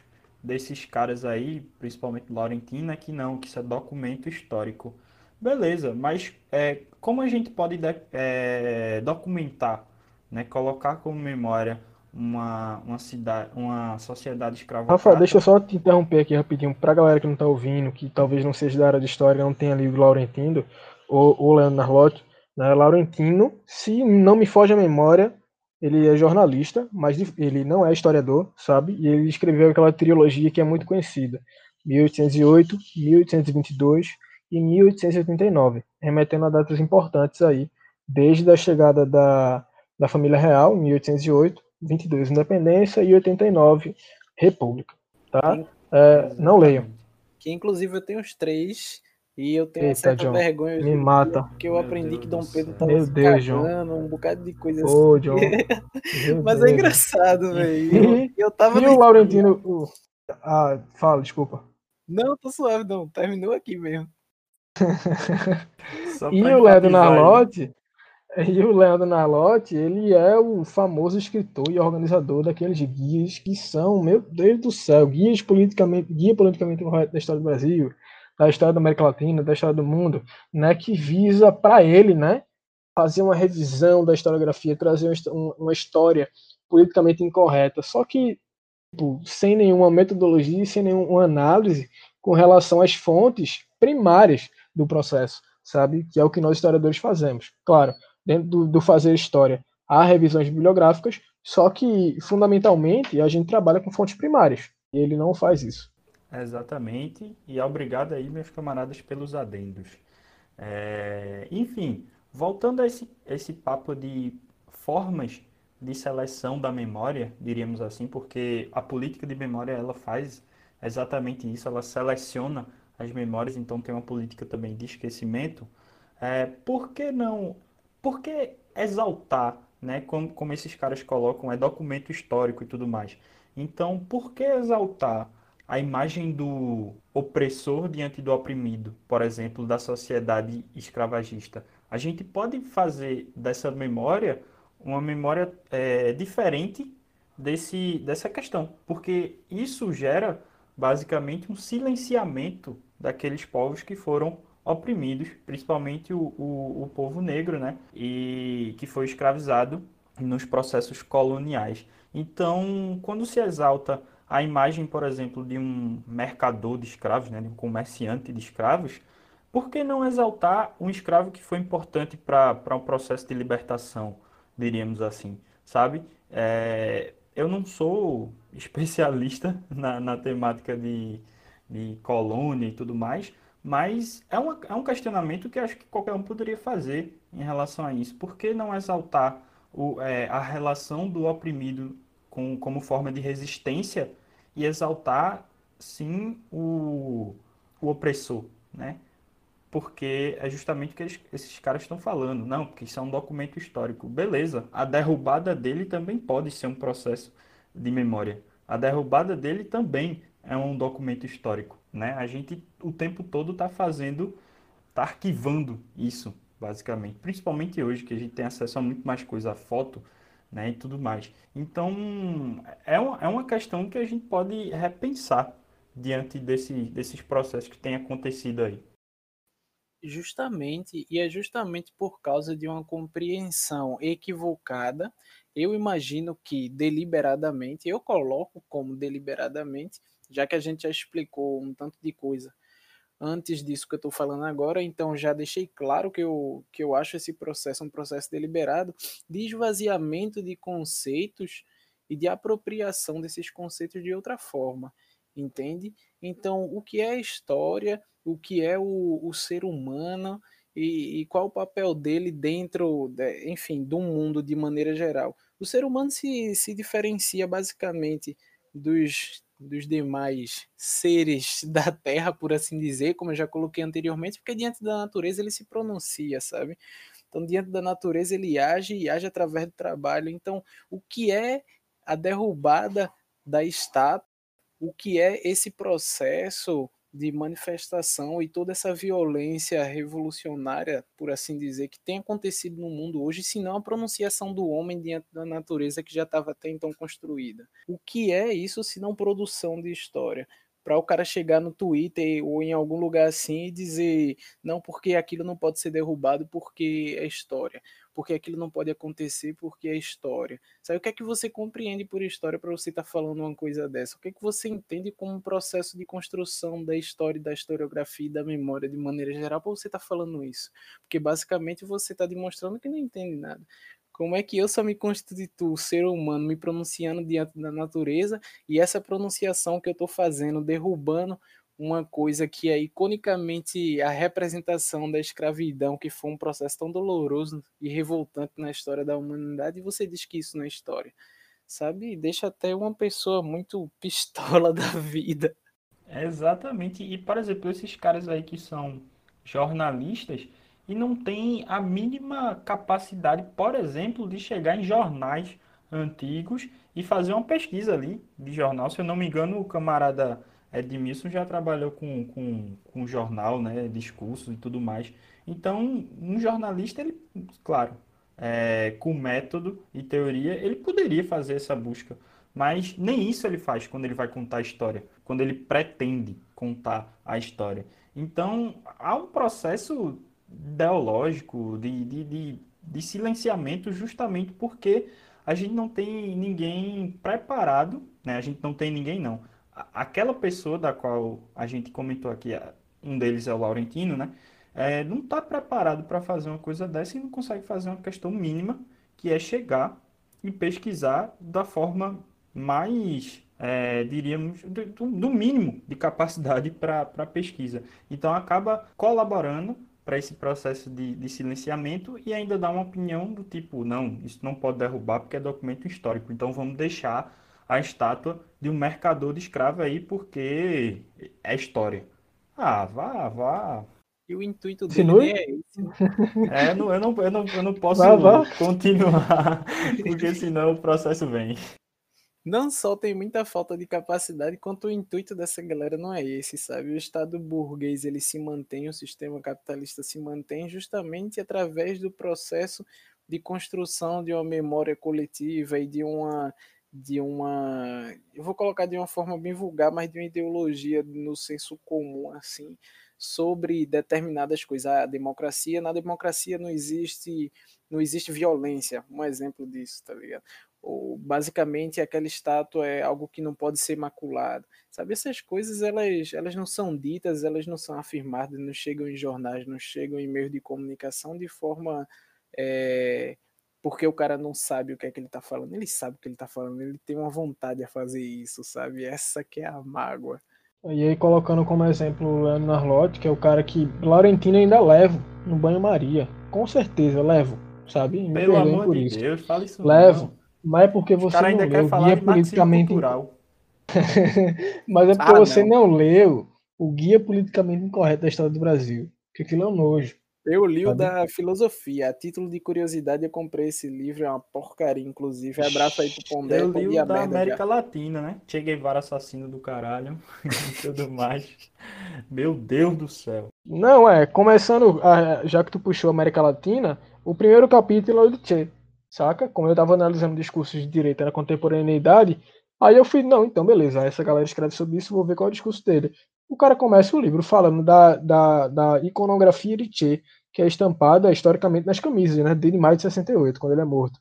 desses caras aí, principalmente Laurentino, é que não, que isso é documento histórico. Beleza, mas é, como a gente pode de, é, documentar, né? Colocar como memória uma, uma, cidade, uma sociedade escravocrata? Rafa, deixa eu só te interromper aqui rapidinho, para a galera que não está ouvindo, que talvez não seja da área de história, não tenha lido Laurentino ou, ou Leandro Narlotti. Laurentino, se não me foge a memória, ele é jornalista, mas ele não é historiador, sabe? E ele escreveu aquela trilogia que é muito conhecida, mil oitocentos e oito, mil oitocentos e vinte e dois e mil oitocentos e oitenta e nove, remetendo a datas importantes aí, desde a chegada da, da família real, em mil oitocentos e oito, vinte e dois, independência, e oitenta e nove, república, tá? É, não leiam. Que, inclusive, eu tenho os três... E eu tenho Eita, certa John, vergonha, me mata. Porque eu aprendi Meu que Dom Pedro estava Meu se Deus, cagando, John. Um bocado de coisa oh, assim. John. Mas Deus. É engraçado, velho. Eu tava... E o Laurentino... O... Ah, fala, desculpa. Não, tô suave, não. Terminou aqui mesmo. E o Leandro Narlotti... E o Leandro Narlotti, ele é o famoso escritor e organizador daqueles guias que são, meu Deus do céu, guias politicamente... Guia Politicamente Incorreto da História do Brasil... da história da América Latina, da história do mundo, né, que visa, para ele, né, fazer uma revisão da historiografia, trazer um, uma história politicamente incorreta, só que tipo, sem nenhuma metodologia, sem nenhuma análise com relação às fontes primárias do processo, sabe, que é o que nós historiadores fazemos. Claro, dentro do, do fazer história, há revisões bibliográficas, só que, fundamentalmente, a gente trabalha com fontes primárias, e ele não faz isso. Exatamente, e obrigado aí, meus camaradas, pelos adendos. É, enfim, voltando a esse, esse papo de formas de seleção da memória, diríamos assim, porque a política de memória, ela faz exatamente isso, ela seleciona as memórias, então tem uma política também de esquecimento. É, por que não, por que exaltar, né, como, como esses caras colocam, é documento histórico e tudo mais? Então, por que exaltar a imagem do opressor diante do oprimido, por exemplo, da sociedade escravagista? A gente pode fazer dessa memória uma memória é, diferente desse, dessa questão, porque isso gera, basicamente, um silenciamento daqueles povos que foram oprimidos, principalmente o, o, o povo negro, né? E que foi escravizado nos processos coloniais. Então, quando se exalta a imagem, por exemplo, de um mercador de escravos, né, de um comerciante de escravos, por que não exaltar um escravo que foi importante para um processo de libertação, diríamos assim, sabe? É, eu não sou especialista na, na temática de, de colônia e tudo mais, mas é, uma, é um questionamento que acho que qualquer um poderia fazer em relação a isso. Por que não exaltar o, é, a relação do oprimido como forma de resistência e exaltar, sim, o, o opressor, né? Porque é justamente o que eles, esses caras estão falando. Não, porque isso é um documento histórico. Beleza, a derrubada dele também pode ser um processo de memória. A derrubada dele também é um documento histórico, né? A gente o tempo todo está fazendo, está arquivando isso, basicamente. Principalmente hoje, que a gente tem acesso a muito mais coisa, a foto, né, e tudo mais. Então, é uma, é uma questão que a gente pode repensar diante desse, desses processos que têm acontecido aí. Justamente, e é justamente por causa de uma compreensão equivocada, eu imagino que deliberadamente, eu coloco como deliberadamente, já que a gente já explicou um tanto de coisa antes disso que eu estou falando agora, então já deixei claro que eu, que eu acho esse processo um processo deliberado de esvaziamento de conceitos e de apropriação desses conceitos de outra forma, entende? Então, o que é a história, o que é o, o ser humano e, e qual o papel dele dentro, de, enfim, do mundo de maneira geral. O ser humano se, se diferencia basicamente dos, dos demais seres da Terra, por assim dizer, como eu já coloquei anteriormente, porque diante da natureza ele se pronuncia, sabe? Então, diante da natureza ele age e age através do trabalho. Então, o que é a derrubada da estátua? O que é esse processo de manifestação e toda essa violência revolucionária, por assim dizer, que tem acontecido no mundo hoje, se não a pronunciação do homem diante da natureza que já estava até então construída? O que é isso se não produção de história? Para o cara chegar no Twitter ou em algum lugar assim e dizer não, porque aquilo não pode ser derrubado porque é história, porque aquilo não pode acontecer porque é história. Sabe o que é que você compreende por história para você estar tá falando uma coisa dessa? O que é que você entende como um processo de construção da história, da historiografia e da memória de maneira geral para você estar tá falando isso? Porque basicamente você está demonstrando que não entende nada. Como é que eu só me constituo ser humano me pronunciando diante da natureza e essa pronunciação que eu estou fazendo, derrubando uma coisa que é iconicamente a representação da escravidão, que foi um processo tão doloroso e revoltante na história da humanidade, e você diz que isso não é história, sabe? Deixa até uma pessoa muito pistola da vida. É exatamente. E, por exemplo, esses caras aí que são jornalistas e não tem a mínima capacidade, por exemplo, de chegar em jornais antigos e fazer uma pesquisa ali de jornal. Se eu não me engano, o camarada Edmilson já trabalhou com, com, com jornal, né, discursos e tudo mais. Então, um jornalista, ele, claro, é, com método e teoria, ele poderia fazer essa busca. Mas nem isso ele faz quando ele vai contar a história, quando ele pretende contar a história. Então, há um processo ideológico, de, de, de, de silenciamento, justamente porque a gente não tem ninguém preparado, né? A gente não tem ninguém, não. Aquela pessoa da qual a gente comentou aqui, um deles é o Laurentino, né? É, não está preparado para fazer uma coisa dessa e não consegue fazer uma questão mínima, que é chegar e pesquisar da forma mais, É, diríamos, do, do mínimo de capacidade para a pesquisa. Então acaba colaborando para esse processo de, de silenciamento e ainda dá uma opinião do tipo, não, isso não pode derrubar porque é documento histórico, então vamos deixar a estátua de um mercador de escravo aí porque é história. Ah, vá, vá. E o intuito dele não é esse. É, não, eu, não, eu, não, eu não posso vá, vá. continuar, porque senão o processo vem. Não só tem muita falta de capacidade, quanto o intuito dessa galera não é esse, sabe? O Estado burguês, ele se mantém, o sistema capitalista se mantém justamente através do processo de construção de uma memória coletiva e de uma, de uma, eu vou colocar de uma forma bem vulgar, mas de uma ideologia no senso comum, assim, sobre determinadas coisas. A democracia, na democracia não existe, não existe violência, um exemplo disso, tá ligado? Ou, basicamente, aquela estátua é algo que não pode ser maculado, sabe? Essas coisas, elas, elas não são ditas, elas não são afirmadas, não chegam em jornais, não chegam em meios de comunicação de forma... É, porque o cara não sabe o que é que ele tá falando, ele sabe o que ele tá falando, ele tem uma vontade a fazer isso, sabe? Essa que é a mágoa. E aí, colocando como exemplo o Leandro Narlotti, que é o cara que Laurentino ainda leva no banho-maria, com certeza, levo, sabe? Pelo amor de Deus, fala isso. Levo. Mas é porque você não leu Guia Politicamente Incorreto. Mas é porque ah, você não. não leu o Guia Politicamente Incorreto da História do Brasil, que aquilo é um nojo. Eu li o da filosofia, a título de curiosidade eu comprei esse livro, é uma porcaria, inclusive, abraço aí pro Pondé. Eu li o da América Latina, né? Che Guevara assassino do caralho e tudo mais. Meu Deus do céu. Não, é, começando, a, já que tu puxou a América Latina, o primeiro capítulo é do Che, saca? Como eu tava analisando discursos de direita na contemporaneidade, aí eu fui, não, então beleza, essa galera escreve sobre isso, vou ver qual é o discurso dele. O cara começa o livro falando da, da, da iconografia de Che, que é estampada historicamente nas camisas, né, desde maio de sessenta e oito, quando ele é morto.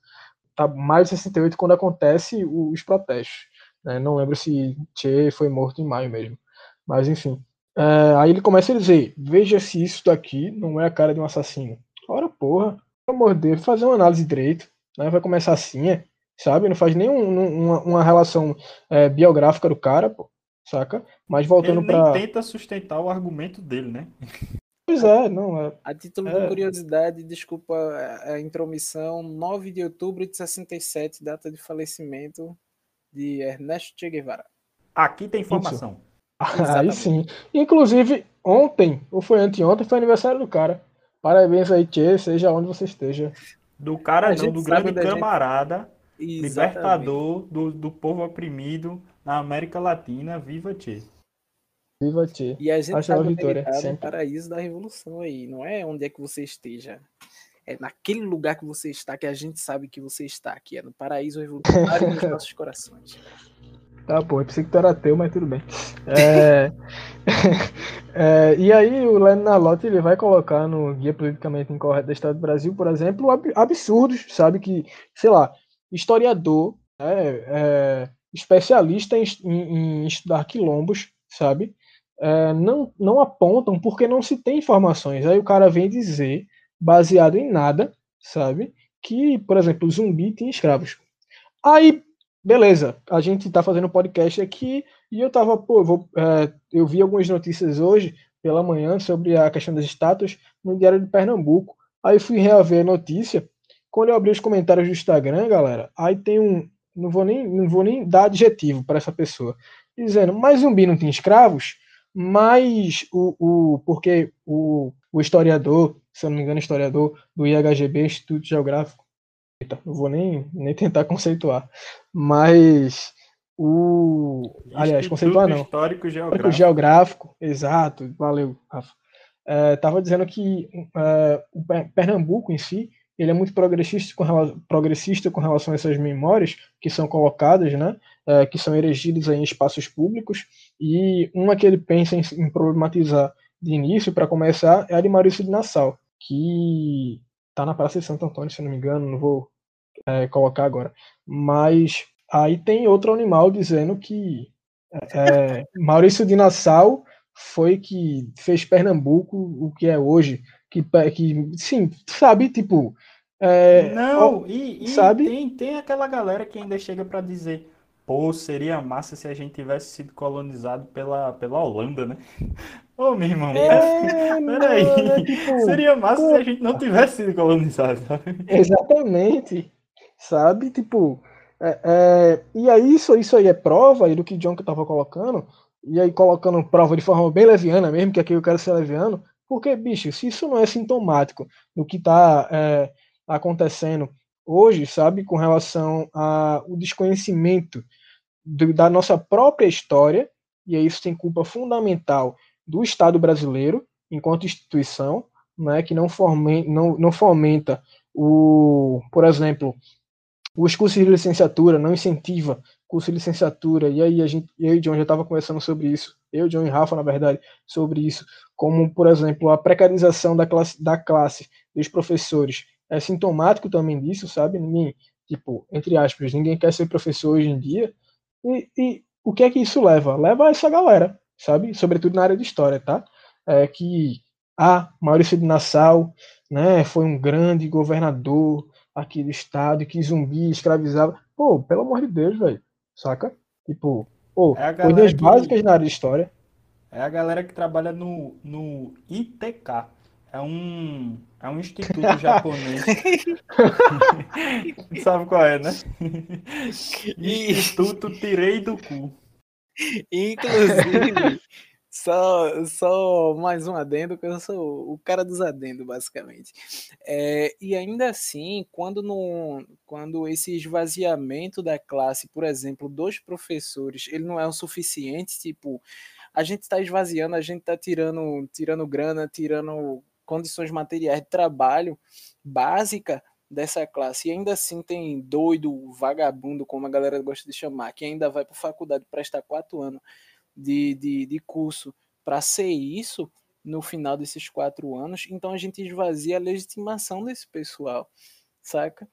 Tá, maio de sessenta e oito, quando acontece os protestos. Né? Não lembro se Che foi morto em maio mesmo. Mas, enfim. É, aí ele começa a dizer, veja se isso daqui não é a cara de um assassino. Ora, porra, pelo amor de Deus, fazer uma análise direito, né? Vai começar assim, é, sabe? Não faz nenhuma uma relação é, biográfica do cara, pô. Saca? Mas voltando ele nem pra... tenta sustentar o argumento dele, né? Pois é, não é. A título é... de curiosidade, desculpa a intromissão, nove de outubro de sessenta e sete, data de falecimento de Ernesto Che Guevara. Aqui tem informação. Aí sim. Inclusive, ontem, ou foi anteontem, foi aniversário do cara. Parabéns aí, Che, seja onde você esteja. Do cara não, do grande camarada, gente... libertador do, do povo oprimido na América Latina. Viva Che. Viva Che. E a gente está no um paraíso da revolução aí. Não é onde é que você esteja. É naquele lugar que você está, que a gente sabe que você está aqui. É no paraíso revolucionário dos nossos corações. Tá, pô. Eu pensei que tu era ateu, mas tudo bem. É... é, e aí o Leandro Narlotti, ele vai colocar no Guia Politicamente Incorreto do Estado do Brasil, por exemplo, ab- absurdos, sabe? Que, sei lá, historiador, é, é, especialista em, em, em estudar quilombos, sabe? É, não, não apontam porque não se tem informações. Aí o cara vem dizer, baseado em nada, sabe, que, por exemplo, o Zumbi tinha escravos. Aí, beleza, a gente tá fazendo um podcast aqui e eu tava, pô, vou, é, eu vi algumas notícias hoje pela manhã sobre a questão das estátuas no Diário de Pernambuco. Aí fui reaver a notícia. Quando eu abri os comentários do Instagram, galera, aí tem um, não vou nem, não vou nem dar adjetivo para essa pessoa, dizendo, mas Zumbi não tinha escravos, mas o, o, porque o, o historiador, se eu não me engano, historiador do I H G B, Instituto Geográfico, eita, não vou nem, nem tentar conceituar, mas o... aliás, conceituar não. Histórico Geográfico. Geográfico, exato, valeu, Rafa. Estava é, dizendo que é, o Pernambuco em si, ele é muito progressista com, relação, progressista com relação a essas memórias que são colocadas, né, é, que são erigidas em espaços públicos, e uma que ele pensa em, em problematizar de início, para começar, é a de Maurício de Nassau, que está na Praça de Santo Antônio, se não me engano, não vou é, colocar agora. Mas aí tem outro animal dizendo que é, Maurício de Nassau foi que fez Pernambuco o que é hoje, que, que sim, sabe, tipo... É, não, ó, e, e sabe? Tem, tem aquela galera que ainda chega para dizer, pô, seria massa se a gente tivesse sido colonizado pela, pela Holanda, né? Ô, meu irmão, é, peraí, é, tipo, seria massa pô, se a gente não tivesse sido colonizado, sabe? Exatamente, sabe, tipo... É, é, e aí isso, isso aí é prova aí do que John que tava colocando, e aí colocando prova de forma bem leviana mesmo, que aqui eu quero ser leviano. Porque, bicho, se isso não é sintomático do que está é, acontecendo hoje, sabe, com relação ao desconhecimento do, da nossa própria história, e aí isso tem culpa fundamental do Estado brasileiro, enquanto instituição, né, que não, forme, não, não fomenta, o, por exemplo, os cursos de licenciatura, não incentiva curso de licenciatura, e aí a gente, eu e o John já estava conversando sobre isso, eu, John e Rafa, na verdade, sobre isso, como, por exemplo, a precarização da classe, da classe dos professores, é sintomático também disso, sabe, ninguém, tipo, entre aspas, ninguém quer ser professor hoje em dia, e, e o que é que isso leva? Leva a essa galera, sabe, sobretudo na área de história, tá, é que, ah, Maurício de Nassau, né, foi um grande governador aqui do estado, que Zumbi escravizava, pô, pelo amor de Deus, velho, saca? Tipo, oh, é coisas que... básicas na área de história. É a galera que trabalha no, no I T K. É um, é um instituto japonês. Sabe qual é, né? Instituto Tirei do Cu. Inclusive, só, só mais um adendo, que eu sou o cara dos adendos, basicamente. É, e ainda assim, quando, não, quando esse esvaziamento da classe, por exemplo, dos professores, ele não é o suficiente, tipo, a gente está esvaziando, a gente está tirando, tirando grana, tirando condições materiais de trabalho básica dessa classe, e ainda assim tem doido, vagabundo, como a galera gosta de chamar, que ainda vai para a faculdade prestar quatro anos de, de, de curso para ser isso no final desses quatro anos. Então a gente esvazia a legitimação desse pessoal, saca?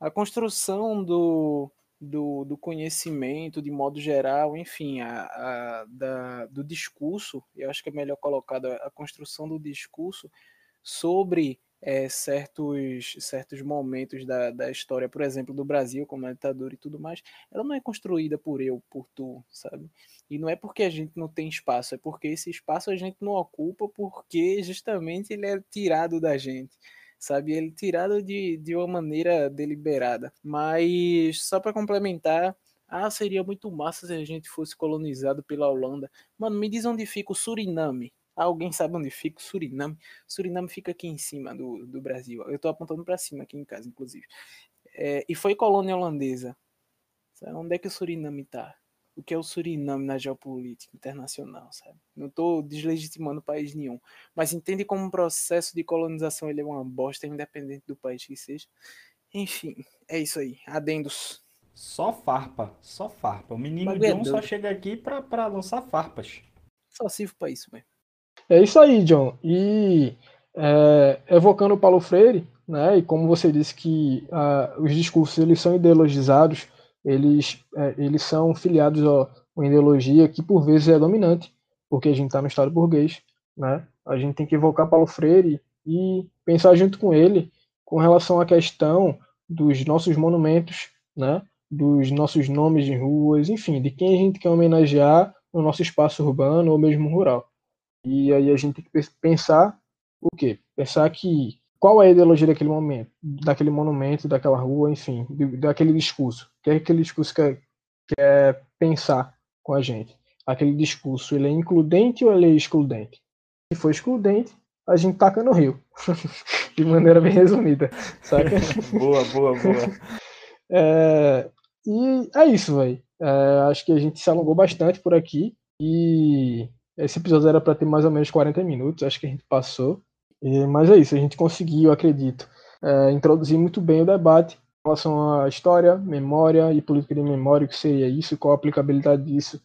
A construção do, do, do conhecimento de modo geral, enfim, a, a, da, do discurso, eu acho que é melhor colocado, a construção do discurso sobre É, certos, certos momentos da, da história, por exemplo, do Brasil, como a ditadura e tudo mais, ela não é construída por eu, por tu, sabe? E não é porque a gente não tem espaço, é porque esse espaço a gente não ocupa, porque justamente ele é tirado da gente, sabe? Ele é tirado de, de uma maneira deliberada. Mas, só para complementar, ah, seria muito massa se a gente fosse colonizado pela Holanda. Mano, me diz onde fica o Suriname. Alguém sabe onde fica o Suriname? Suriname fica aqui em cima do, do Brasil. Eu estou apontando para cima aqui em casa, inclusive. É, e foi colônia holandesa. Sabe? Onde é que o Suriname está? O que é o Suriname na geopolítica internacional? Sabe? Não estou deslegitimando país nenhum. Mas entende como o processo de colonização ele é uma bosta, independente do país que seja. Enfim, é isso aí. Adendos. Só farpa, só farpa. O menino John só chega aqui para lançar farpas. Só sirvo para isso mesmo. É isso aí, John. E é, evocando o Paulo Freire, né, e como você disse que uh, os discursos eles são ideologizados, eles, é, eles são filiados a uma ideologia que por vezes é dominante, porque a gente está no Estado burguês, né? A gente tem que evocar Paulo Freire e pensar junto com ele com relação à questão dos nossos monumentos, né, dos nossos nomes de ruas, enfim, de quem a gente quer homenagear no nosso espaço urbano ou mesmo rural. E aí a gente tem que pensar o quê? Pensar que qual é a ideologia daquele momento, daquele monumento, daquela rua, enfim, daquele discurso. O que é que aquele discurso quer, quer pensar com a gente? Aquele discurso, ele é includente ou ele é excludente? Se for excludente, a gente taca no rio. De maneira bem resumida, saca? Boa, boa, boa. É, e é isso, velho. É, acho que a gente se alongou bastante por aqui e... Esse episódio era para ter mais ou menos quarenta minutos, acho que a gente passou. E, mas é isso, a gente conseguiu, acredito, é, introduzir muito bem o debate em relação à história, memória e política de memória, o que seria isso, qual a aplicabilidade disso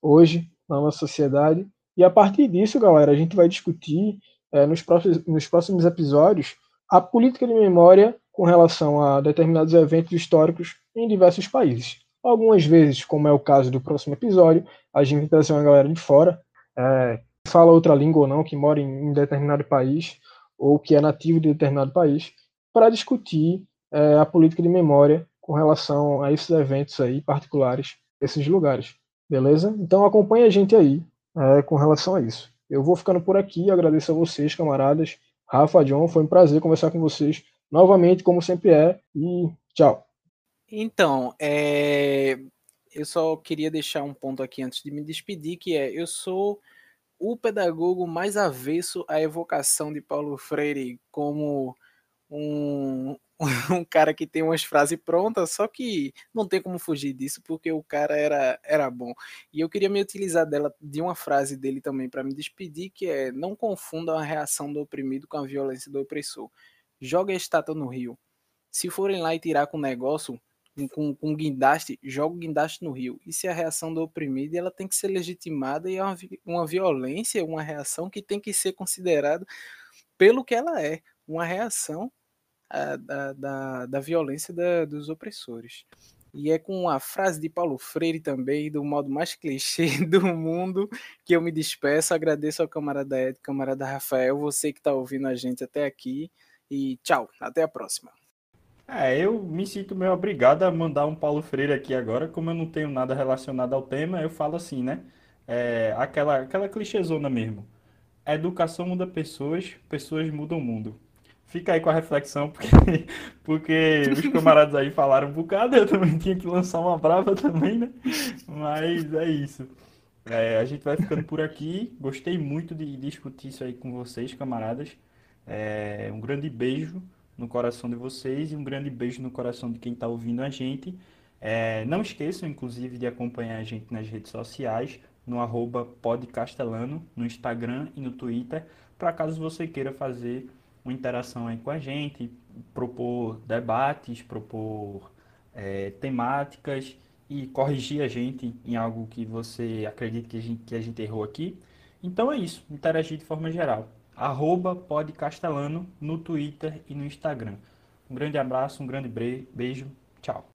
hoje na nossa sociedade. E a partir disso, galera, a gente vai discutir é, nos, próximos, nos próximos episódios a política de memória com relação a determinados eventos históricos em diversos países. Algumas vezes, como é o caso do próximo episódio, a gente vai trazer uma galera de fora, É, fala outra língua ou não, que mora em, em determinado país ou que é nativo de determinado país, para discutir é, a política de memória com relação a esses eventos aí particulares, esses lugares, beleza? Então acompanha a gente aí é, com relação a isso. Eu vou ficando por aqui, agradeço a vocês, camaradas. Rafa, John, foi um prazer conversar com vocês novamente, como sempre é, e tchau. Então, é... eu só queria deixar um ponto aqui antes de me despedir, que é, eu sou o pedagogo mais avesso à evocação de Paulo Freire como um, um cara que tem umas frases prontas, só que não tem como fugir disso, porque o cara era, era bom. E eu queria me utilizar dela, de uma frase dele também para me despedir, que é, não confunda a reação do oprimido com a violência do opressor. Joga a estátua no rio. Se forem lá e tirar com o negócio... com, com guindaste, joga o guindaste no rio. Isso é a reação do oprimido, ela tem que ser legitimada, e é uma, uma violência, uma reação que tem que ser considerada pelo que ela é, uma reação a, a, da, da violência da, dos opressores. E é com a frase de Paulo Freire também, do modo mais clichê do mundo, que eu me despeço. Agradeço ao camarada Ed, camarada Rafael, você que está ouvindo a gente até aqui, e tchau, até a próxima. É, eu me sinto meio obrigado a mandar um Paulo Freire aqui agora, como eu não tenho nada relacionado ao tema, eu falo assim, né? É, aquela, aquela clichêzona mesmo. A educação muda pessoas, pessoas mudam o mundo. Fica aí com a reflexão, porque, porque os camaradas aí falaram um bocado, eu também tinha que lançar uma brava também, né? Mas é isso. É, a gente vai ficando por aqui. Gostei muito de discutir isso aí com vocês, camaradas. É, um grande beijo no coração de vocês e um grande beijo no coração de quem está ouvindo a gente. É, não esqueçam, inclusive, de acompanhar a gente nas redes sociais, no arroba podcastelano, no Instagram e no Twitter, para caso você queira fazer uma interação aí com a gente, propor debates, propor é, temáticas e corrigir a gente em algo que você acredita que a gente, que a gente errou aqui. Então é isso, interagir de forma geral. Arroba podcastelano no Twitter e no Instagram. Um grande abraço, um grande beijo, tchau.